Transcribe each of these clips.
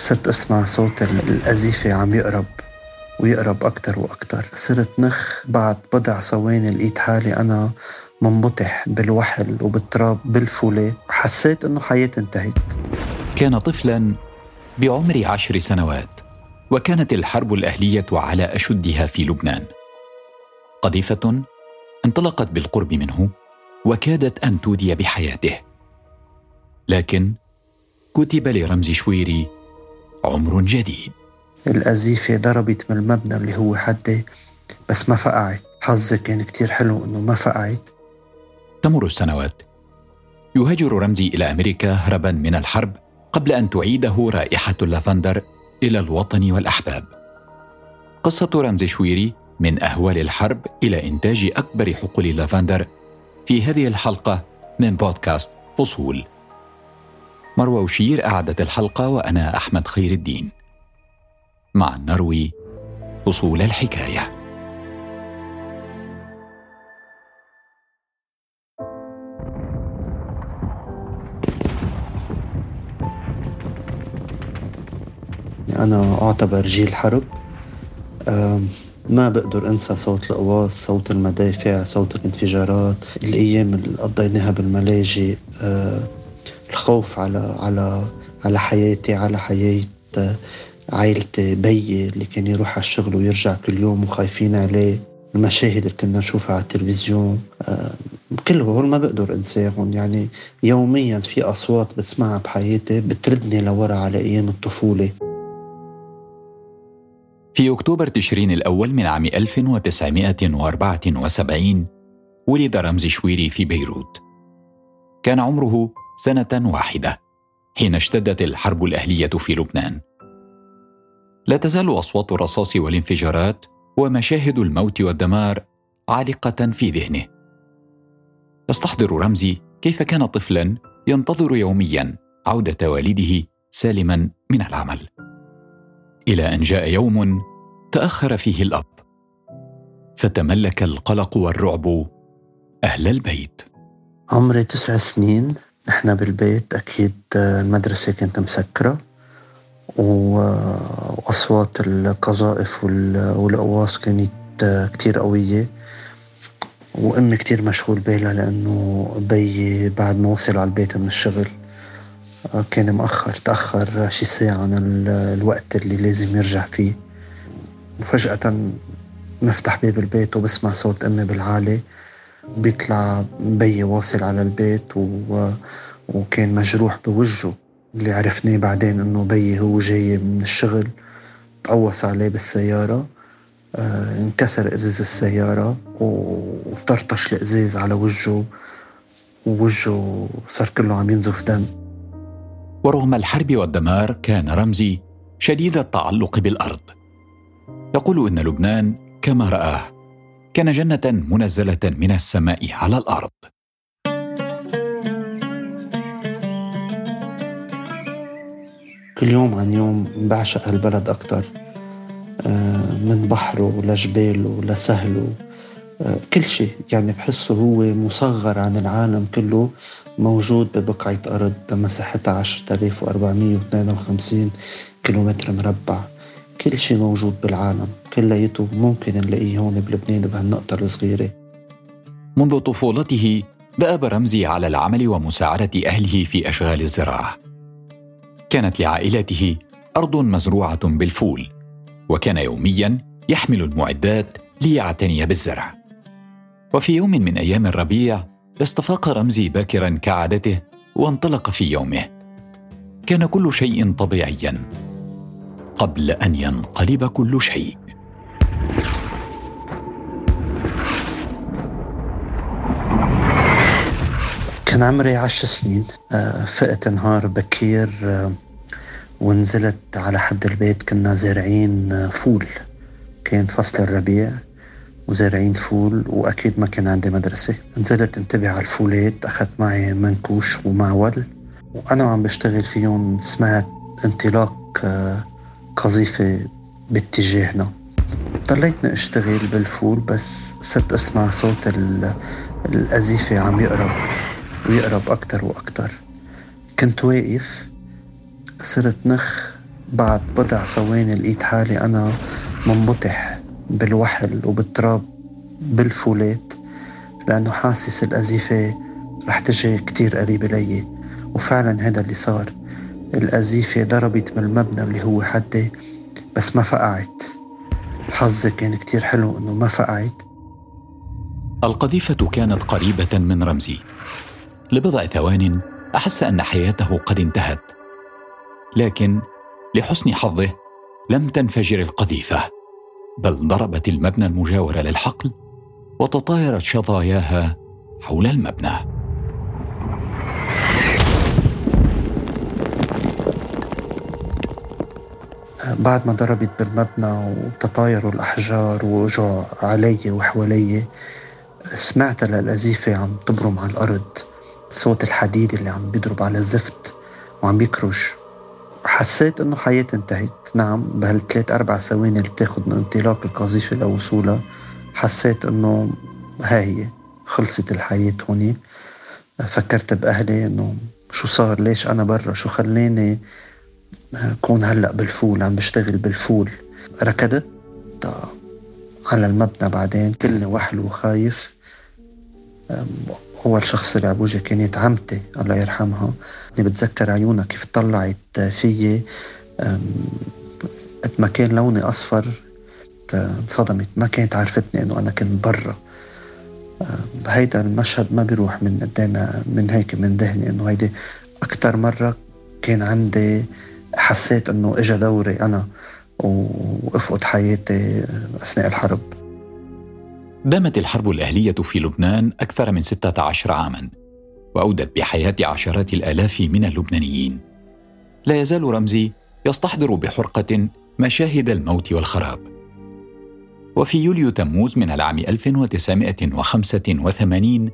صرت أسمع صوت الأزيفة عم يقرب أكتر وأكتر. صرت نخ. بعد بضع ثواني لقيت حالي أنا منبطح بالوحل وبالتراب بالفولة. حسيت أنه حياتي انتهت. كان طفلاً بعمر 10 سنوات، وكانت الحرب الأهلية على أشدها في لبنان. قذيفة انطلقت بالقرب منه وكادت أن تودي بحياته، لكن كتب لرمزي شويري عمر جديد. الأزيفة ضربت من المبنى اللي هو حدي، بس ما فقعت. حظي كان كتير حلو إنه ما فقعت. تمر السنوات. يهاجر رمزي إلى أمريكا هرباً من الحرب، قبل أن تعيده رائحة اللافندر إلى الوطن والأحباب. قصة رمزي شويري من أهوال الحرب إلى إنتاج أكبر حقل اللافندر في هذه الحلقة من بودكاست فصول. مروة وشير أعدت الحلقة، وأنا أحمد خير الدين. مع النروي فصول الحكاية. أنا أعتبر جيل حرب. ما بقدر أنسى صوت القواص، صوت المدافع، صوت الانفجارات، الأيام اللي قضيناها بالملاجئ، الخوف على حياتي، على حياة عائلتي، بيي اللي كان يروح على الشغل ويرجع كل يوم وخايفين عليه، المشاهد اللي كنا نشوفها على التلفزيون، كل هول ما بقدر أنساهم. يعني يوميا في أصوات بسمعها بحياتي بتردني لورا على أيام الطفولة. في أكتوبر تشرين الأول من عام 1974 ولد رمزي شويري في بيروت. كان عمره 1 سنة حين اشتدت الحرب الأهلية في لبنان. لا تزال أصوات الرصاص والانفجارات ومشاهد الموت والدمار عالقة في ذهنه. يستحضر رمزي كيف كان طفلاً ينتظر يومياً عودة والده سالماً من العمل، إلى أن جاء يوم تأخر فيه الأب، فتملك القلق والرعب أهل البيت. عمري 9 سنين. نحن بالبيت أكيد المدرسة كانت مسكرة، وأصوات القذائف والقواص كانت كتير قوية، وأمي كتير مشغول بالها لأنه بي بعد ما وصل على البيت من الشغل كان مأخر، تأخر 1 ساعة عن الوقت اللي لازم يرجع فيه. وفجأة مفتح باب البيت وبسمع صوت أمي بالعالي. بيطلع بي واصل على البيت وكان مجروح بوجهه، اللي عرفناه بعدين إنه بي هو جاي من الشغل. تقوص عليه بالسيارة، انكسر إزاز السيارة وطرطش الإزاز على وجهه، ووجهه صار كله عم ينزف دم. ورغم الحرب والدمار كان رمزي شديد التعلق بالأرض. يقول إن لبنان كما رآه كان جنة منزلة من السماء على الأرض. كل يوم عن يوم بعشق هالبلد أكتر، من بحره لجباله لسهله، كل شيء. يعني بحسه هو مصغر عن العالم كله، موجود ببقعة أرض مساحتها 10,452 كيلومتر مربع. كل شيء موجود بالعالم، كليته ممكن نلاقيه هون بلبنان بهالنقطة الصغيرة. منذ طفولته دأب رمزي على العمل ومساعدة أهله في أشغال الزراعة. كانت لعائلته أرض مزروعة بالفول، وكان يومياً يحمل المعدات ليعتني بالزرع. وفي يوم من أيام الربيع استفاق رمزي باكراً كعادته وانطلق في يومه. كان كل شيء طبيعياً قبل أن ينقلب كل شيء. كان عمري 10 سنين. فقت نهار بكير ونزلت على حد البيت. كنا زارعين فول، كان فصل الربيع وزارعين فول، وأكيد ما كان عندي مدرسة. نزلت انتبه على الفولات، أخذت معي منكوش ومعول، وأنا عم بشتغل فيهم سمعت انطلاق قذيفة باتجاهنا. طلعت اشتغل بالفول، بس صرت أسمع صوت الأزيفة عم يقرب أكتر وأكتر. كنت واقف، صرت نخ. بعد بضع ثواني لقيت حالي أنا منبطح بالوحل وبالتراب بالفولات، لأنه حاسس الأزيفة رح تجي كتير قريبة لي. وفعلا هذا اللي صار، الأزيفة ضربت بالمبنى اللي هو حدي بس ما فقعت. حظي كان كتير حلو إنه ما فقعت. القذيفة كانت قريبة من رمزي. لبضع ثوان أحس أن حياته قد انتهت، لكن لحسن حظه لم تنفجر القذيفة، بل ضربت المبنى المجاور للحقل وتطايرت شظاياها حول المبنى. بعد ما ضربت بالمبنى وتطايروا الأحجار ووجعوا علي وحوالي، سمعت الأزيفة عم تبرم على الأرض، صوت الحديد اللي عم بيضرب على الزفت وعم بيكرش. حسيت إنه حياتي انتهت. نعم، بهالثلاث أربع ثواني اللي بتاخد من انطلاق القذيفة لوصولها حسيت إنه هاي خلصت الحياة هوني. فكرت بأهلي إنه شو صار، ليش أنا برا، شو خلاني كون هلأ بالفول، عم بشتغل بالفول. ركضت على المبنى بعدين كلني وحل وخايف. أول شخص اللي عبوجة كانت عمتي الله يرحمها. أنا بتذكر عيونها كيف طلعت فيي، قد ما كان لوني أصفر انصدمت، ما كانت عرفتني إنه أنا كنت برا. هيدا المشهد ما بيروح من قدامي، من هيك من ذهني، إنه هيدي أكتر مرة كان عندي حسيت إنه إجا دوري أنا وأفقد حياتي أثناء الحرب. دامت الحرب الأهلية في لبنان أكثر من 16 عاماً، وأودت بحياة عشرات الآلاف من اللبنانيين. لا يزال رمزي يستحضر بحرقة مشاهد الموت والخراب. وفي يوليو تموز من العام 1985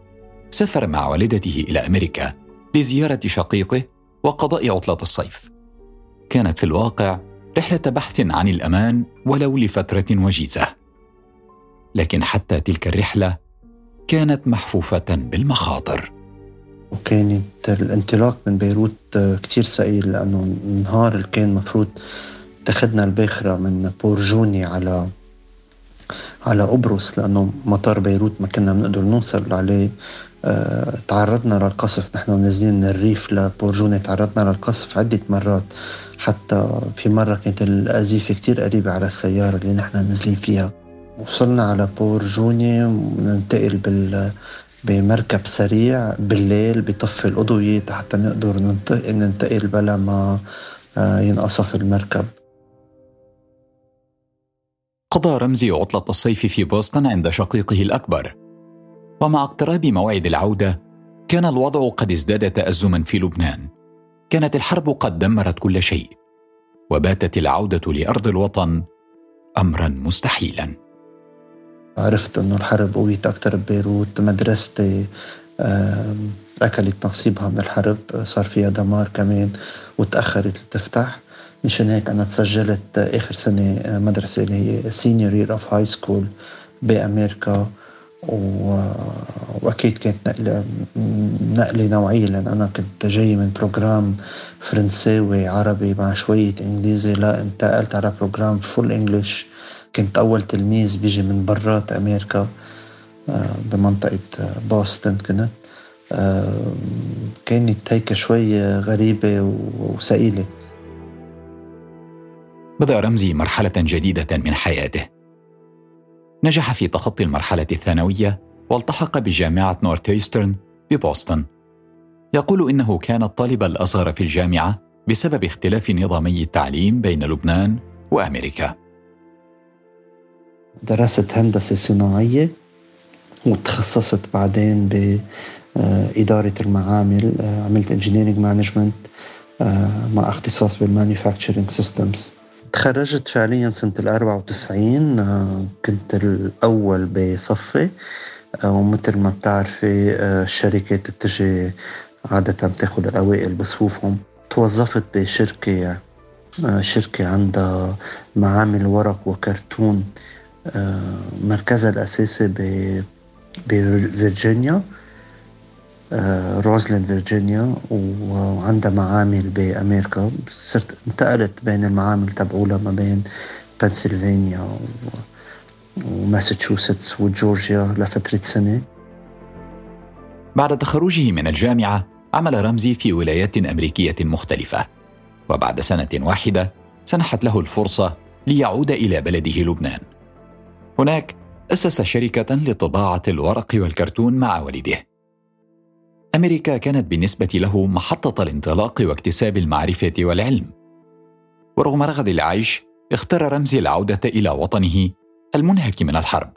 سافر مع والدته إلى أمريكا لزيارة شقيقه وقضاء عطلة الصيف. كانت في الواقع رحلة بحث عن الأمان ولو لفترة وجيزة، لكن حتى تلك الرحلة كانت محفوفة بالمخاطر. وكانت الانطلاق من بيروت كتير سئيل، لأنه النهار اللي كان مفروض تاخدنا الباخرة من بورجوني على قبرص، لأنه مطار بيروت ما كنا بنقدر نوصل عليه. تعرضنا للقصف، نحن نازلين من الريف لبورجوني تعرضنا للقصف عدة مرات، حتى في مرة كانت الأزيفة كتير قريبة على السيارة اللي نحن نازلين فيها. وصلنا على بورجوني وننتقل بمركب سريع بالليل بطفي الأضوية حتى نقدر ننتقل بلا ما ينقصف المركب. قضى رمزي عطلة الصيف في بوسطن عند شقيقه الأكبر، ومع اقتراب موعد العودة كان الوضع قد ازداد تأزما في لبنان. كانت الحرب قد دمرت كل شيء، وباتت العودة لأرض الوطن أمرا مستحيلا. عرفت أنه الحرب قويت أكتر ببيروت، مدرستي أكلت نصيبها من الحرب، صار فيها دمار كمان وتأخرت لتفتح. مشان هيك أنا تسجلت آخر سنة مدرسة اللي هي Senior Year of High School بأمريكا، وأكيد كانت نقلة نوعية، لأن أنا كنت جاي من بروجرام فرنساوي عربي مع شوية إنجليزي، لا انتقلت على بروجرام فول إنجليش. كنت أول تلميذ بيجي من برات أمريكا بمنطقة بوسطن. كانت هيك شوي غريبة وسئيلة. بدأ رمزي مرحلة جديدة من حياته. نجح في تخطي المرحلة الثانوية والتحق بجامعة نورث إيسترن ببوسطن. يقول إنه كان الطالب الأصغر في الجامعة بسبب اختلاف نظامي التعليم بين لبنان وأمريكا. درست هندسة صناعية وتخصصت بعدين بإدارة المعامل، عملت Engineering Management مع اختصاص بالManufacturing Systems. تخرجت فعلياً سنة 94، كنت الأول بصفي، ومثل ما بتعرفي الشركة تتجي عادة بتاخد الأوائل بصفوفهم. توظفت بشركة عندها معامل ورق وكرتون، مركزها الأساسي بفيرجينيا. روزلاند فيرجينيا، وعندها معامل بأمريكا، صرت انتقلت بين المعامل تبعولها ما بين بنسلفانيا وماساتشوستس وجورجيا لفترة سنة. بعد تخرجه من الجامعة عمل رمزي في ولايات أمريكية مختلفة، وبعد سنة واحدة سنحت له الفرصة ليعود إلى بلده لبنان. هناك أسس شركة لطباعة الورق والكرتون مع والده. أمريكا كانت بالنسبة له محطة الانطلاق واكتساب المعرفة والعلم، ورغم رغد العيش اختار رمزي العودة إلى وطنه المنهك من الحرب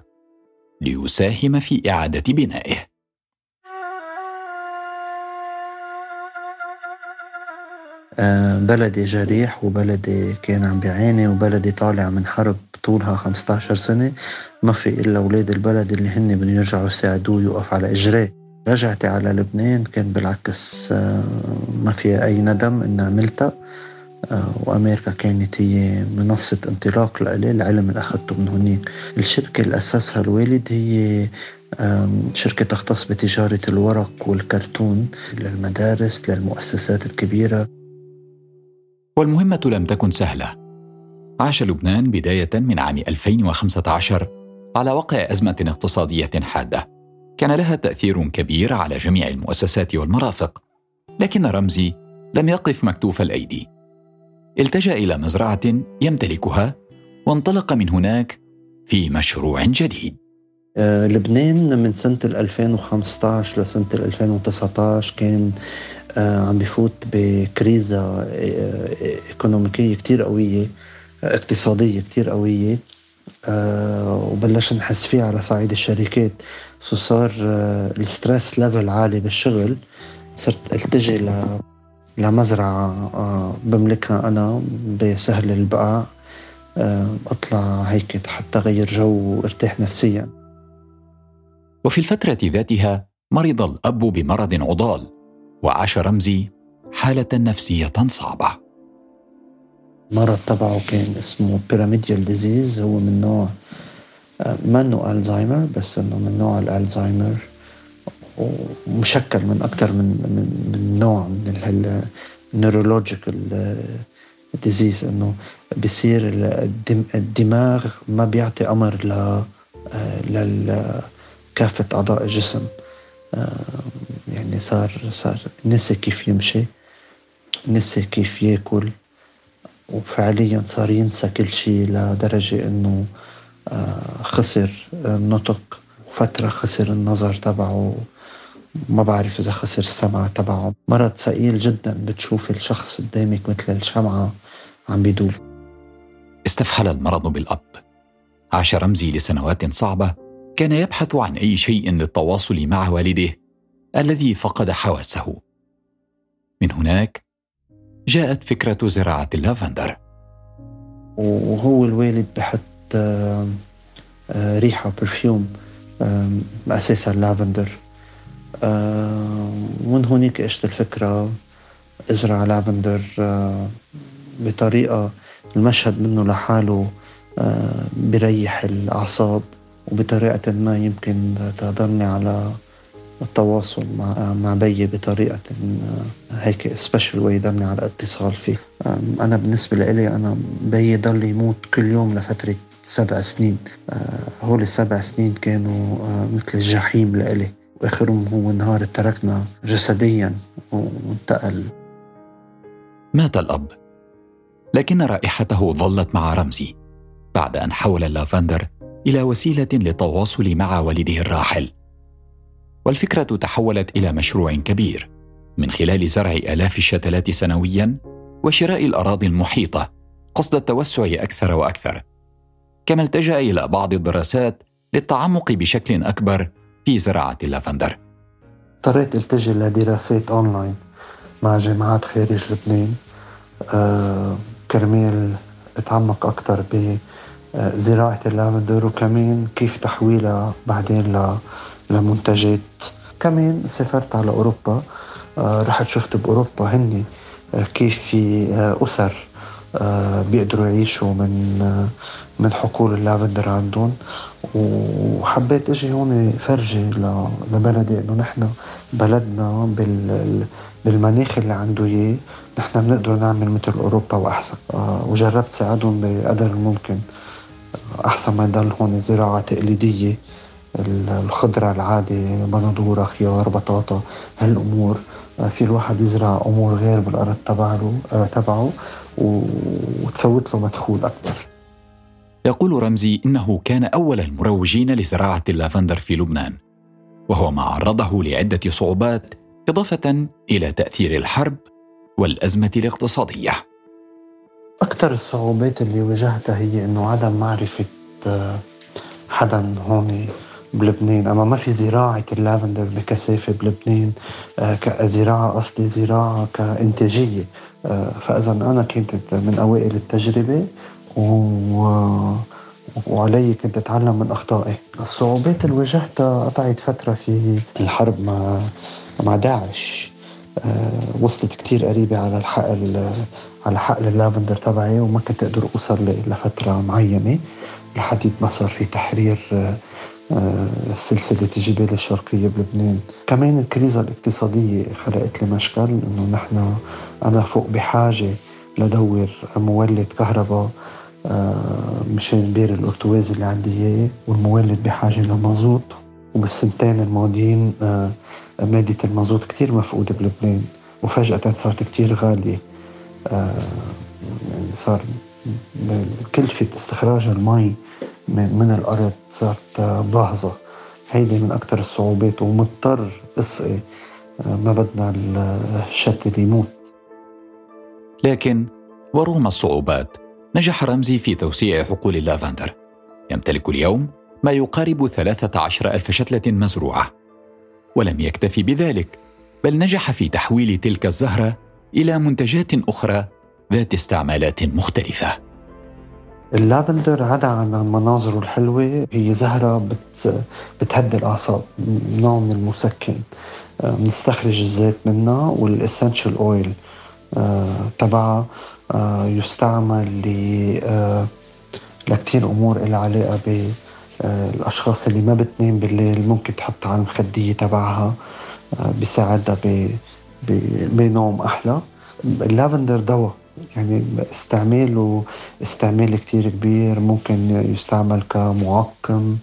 ليساهم في إعادة بنائه. بلدي جريح، وبلدي كان عم بيعاني، وبلدي طالع من حرب طولها 15 سنة، ما في إلا أولاد البلد اللي هن بدهم يرجعوا يساعدوه يوقف على إجراه. رجعت على لبنان كان بالعكس ما فيها أي ندم إن عملتها، وأمريكا كانت هي منصة انطلاق لإلي العلم اللي أخذته من هناك. الشركة اللي أسسها الوالد هي شركة تختص بتجارة الورق والكرتون للمدارس للمؤسسات الكبيرة. والمهمة لم تكن سهلة. عاش لبنان بداية من عام 2015 على وقع أزمة اقتصادية حادة كان لها تأثير كبير على جميع المؤسسات والمرافق، لكن رمزي لم يقف مكتوف الأيدي. التجأ إلى مزرعة يمتلكها وانطلق من هناك في مشروع جديد. لبنان من سنة 2015 لسنة 2019 كان عم بيفوت بكريزة إيكونوميكية كتير قوية، اقتصادية كتير قوية، وبلش نحس فيه على صعيد الشركات. صار الستريس ليفل عالي بالشغل. صرت التجي لمزرعة بملكها أنا بسهل البقاع، أطلع هيك حتى غير جو وارتاح نفسيا. وفي الفترة ذاتها مرض الأب بمرض عضال، وعاش رمزي حالة نفسية صعبة. المرض تبعه كان اسمه Pyramidal Disease، هو من نوع منه ألزايمر، بس إنه من نوع الألزايمر ومشكل من أكتر من نوع من ال neurological disease، إنه بيصير الدماغ ما بيعطي أمر لكافة أعضاء الجسم، يعني صار نسي كيف يمشي، نسي كيف يأكل، وفعلياً صار ينسى كل شيء لدرجة إنه خسر النطق، فترة خسر النظر تبعه، ما بعرف إذا خسر السمع تبعه. مرض ثقيل جداً، بتشوف الشخص قدامك مثل الشمعة عم بيدوب. استفحل المرض بالأب. عاش رمزي لسنوات صعبة، كان يبحث عن أي شيء للتواصل مع والده الذي فقد حواسه. من هناك جاءت فكرة زراعة اللافندر، وهو الوالد بحط ريحة برفيوم أساسها اللافندر، ومن هونيك إجت الفكرة إزرع لافندر بطريقة المشهد منه لحاله بريح الأعصاب، وبطريقة ما يمكن تقدرني على التواصل مع بيي بطريقة هيك سبيشل ويدمني على اتصال فيه. أنا بالنسبة لي أنا بيي ضل يموت كل يوم لفترة 7 سنين، هول 7 سنين كانوا مثل الجحيم لإلي، وآخرهم هو نهار تركنا جسديا وانتقل. مات الأب، لكن رائحته ظلت مع رمزي بعد أن حول اللافندر إلى وسيلة للتواصل مع والده الراحل. والفكرة تحولت إلى مشروع كبير من خلال زرع آلاف الشتلات سنوياً وشراء الأراضي المحيطة قصد التوسع أكثر وأكثر. كما التجأ إلى بعض الدراسات للتعمق بشكل أكبر في زراعة اللافندر. اضطريت التجأ لدراسات أونلاين مع جامعات خارج لبنان كرمال أتعمق أكثر بزراعة اللافندر، وكمان كيف تحويلها بعدين لمنتجات. كمان سافرت على أوروبا، رحت شفت بأوروبا هني كيف في أسر بيقدروا يعيشوا من حقول اللافندر عندهم، وحبيت اجي هون فرجي لبلدي انه نحن بلدنا بالمناخ اللي عنده اياه نحن بنقدر نعمل مثل اوروبا واحسن. وجربت ساعدهم بقدر الممكن احسن ما يضل هون زراعه تقليديه، الخضره العادي، بندوره، خيار، بطاطا، هالامور. في الواحد يزرع امور غير بالارض تبعه وتفوت له مدخول اكبر. يقول رمزي إنه كان أول المروجين لزراعة اللافندر في لبنان، وهو ما عرضه لعدة صعوبات إضافة إلى تأثير الحرب والأزمة الاقتصادية. أكثر الصعوبات اللي واجهتها هي إنه عدم معرفة حدا هون بلبنان، أما ما في زراعة اللافندر بكثافة بلبنان كزراعة أصلي، زراعة كإنتاجية. فإذا أنا كنت من أوائل التجربة وعلي كنت أتعلم من أخطائي. الصعوبات اللي واجهتها قطعت فترة في الحرب مع داعش، وصلت كتير قريبة على حقل اللافندر تبعي وما كنت أقدر أوصل لفترة معينة لحد ما صار في تحرير سلسلة الجبال الشرقية بلبنان. كمان الكريزة الاقتصادية خلقت لي مشكل، إنه نحن أنا فوق بحاجة لدور مولد كهرباء مشان بير الأرتواز اللي عندي إياه، والمولد بحاجة لمازوت، وبالسنتين الماضيين مادة المازوت كتير مفقودة بلبنان وفجأة صارت كتير غالية. يعني صار كلفة استخراج المي من الأرض صارت باهظة. هيدي من أكتر الصعوبات، ومضطر أسقي، ما بدنا الشتي اللي يموت. لكن ورغم الصعوبات نجح رمزي في توسيع حقول اللافندر. يمتلك اليوم ما يقارب 13,000 شتلة مزروعة، ولم يكتفي بذلك، بل نجح في تحويل تلك الزهرة إلى منتجات أخرى ذات استعمالات مختلفة. اللافندر عدا عن مناظره الحلوة، هي زهرة بتهدي الأعصاب، نوع من المسكن. نستخرج الزيت منها والإسنشال أويل تبعها يستعمل لكتير أمور اللي علاقة بالأشخاص اللي ما بتنام بالليل، ممكن تحطها على المخدية تبعها بيساعدها بنوم أحلى. اللافندر دواء، يعني استعماله كتير كبير، ممكن يستعمل كمعقم،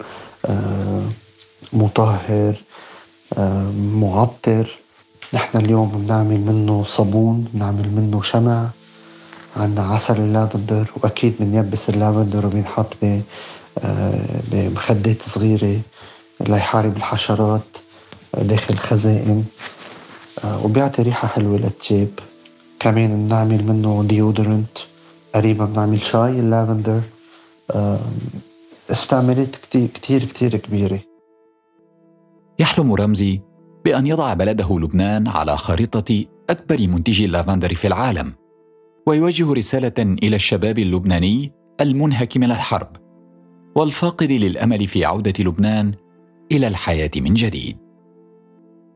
مطهر، معطر. نحن اليوم بنعمل منه صابون، بنعمل منه شمع، عندنا عسل اللافندر، وأكيد بنيبس اللافندر وبنحط بمخدات صغيرة ليحارب الحشرات داخل الخزائن، وبيعطي ريحة حلوة للتياب. كمان بنعمل منه ديودرنت، قريبا بنعمل شاي اللافندر. استعملت كتير كتير كتير كبيرة. يحلم رمزي بأن يضع بلده لبنان على خريطة أكبر منتجي اللافندر في العالم، ويوجه رسالة إلى الشباب اللبناني المنهك من الحرب والفاقد للأمل في عودة لبنان إلى الحياة من جديد.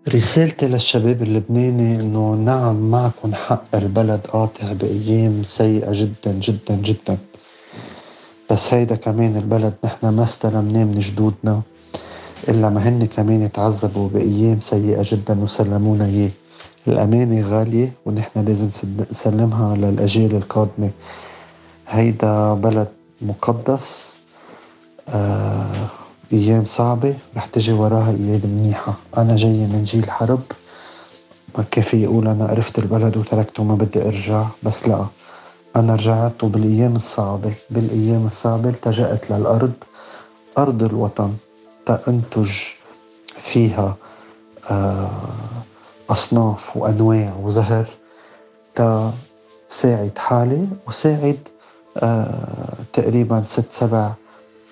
رسالتي للشباب اللبناني إنه نعم، معكم حق، البلد قاطع بأيام سيئة جدا جدا جدا، بس هيدا كمان البلد نحن ما استلمناه من جدودنا إلا ما هن كمان يتعذبوا بأيام سيئة جدا وسلمونا إياه. الأمانة غالية ونحن لازم نسلمها للأجيال القادمة. هيدا بلد مقدس، أيام صعبة رح تجي وراها أيام منيحة. أنا جاي من جيل حرب، ما كافي يقول أنا عرفت البلد وتركته وما بدي أرجع، بس لا، أنا رجعت، وبالأيام الصعبة التجأت للأرض، أرض الوطن، تأنتج فيها أصناف وأنواع وزهر تساعد حالي وساعد تقريباً 6-7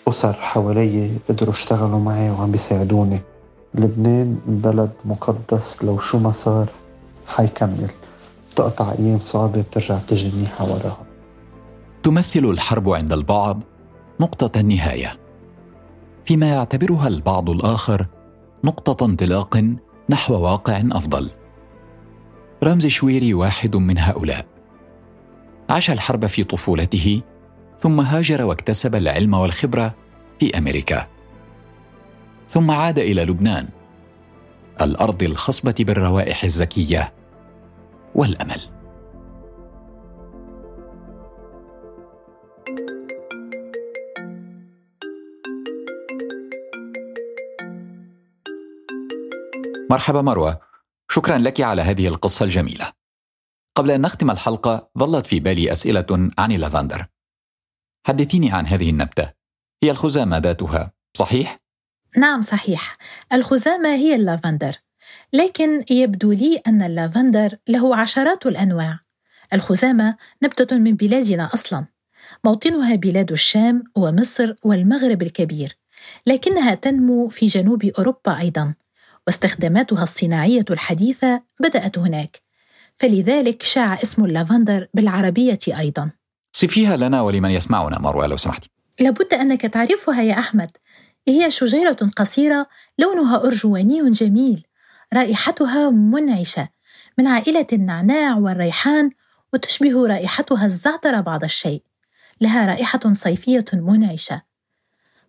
أسر حوالي قدروا اشتغلوا معي وعم بيساعدوني. لبنان بلد مقدس، لو شو ما صار حيكمل، تقطع أيام صعبة بترجع تجي منيحة وراها. تمثل الحرب عند البعض نقطة النهاية، فيما يعتبرها البعض الآخر نقطة انطلاق نحو واقع أفضل. رمزي شويري واحد من هؤلاء. عاش الحرب في طفولته، ثم هاجر واكتسب العلم والخبرة في أمريكا، ثم عاد إلى لبنان، الأرض الخصبة بالروائح الزكية والأمل. مرحبا مروة، شكرا لك على هذه القصة الجميلة. قبل أن نختم الحلقة ظلت في بالي أسئلة عن اللافندر. حدثيني عن هذه النبتة، هي الخزامة ذاتها صحيح؟ نعم صحيح، الخزامة هي اللافندر، لكن يبدو لي أن اللافندر له عشرات الأنواع. الخزامة نبتة من بلادنا أصلا، موطنها بلاد الشام ومصر والمغرب الكبير، لكنها تنمو في جنوب أوروبا أيضا، واستخداماتها الصناعية الحديثة بدأت هناك، فلذلك شاع اسم اللافندر بالعربية أيضا. صفيها لنا ولمن يسمعنا مروة لو سمحتي. لابد أنك تعرفها يا أحمد، هي شجيرة قصيرة لونها أرجواني جميل، رائحتها منعشة، من عائلة النعناع والريحان، وتشبه رائحتها الزعتر بعض الشيء، لها رائحة صيفية منعشة،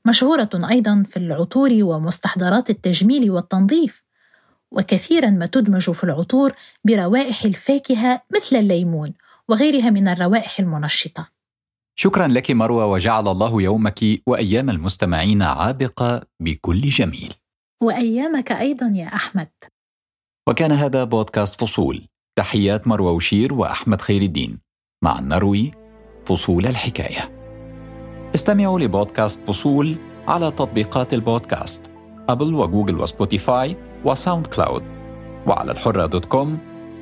مشهورة أيضا في العطور ومستحضرات التجميل والتنظيف، وكثيرا ما تدمج في العطور بروائح الفاكهة مثل الليمون وغيرها من الروائح المنشطة. شكرا لك مروة، وجعل الله يومك وأيام المستمعين عابقة بكل جميل. وأيامك أيضا يا أحمد. وكان هذا بودكاست فصول، تحيات مروة وشير وأحمد خير الدين، مع النروي فصول الحكاية. استمعوا لبودكاست فصول على تطبيقات البودكاست أبل وجوجل وسبوتيفاي وساوند كلاود، وعلى الحرة.com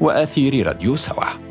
وآثير راديو سوا.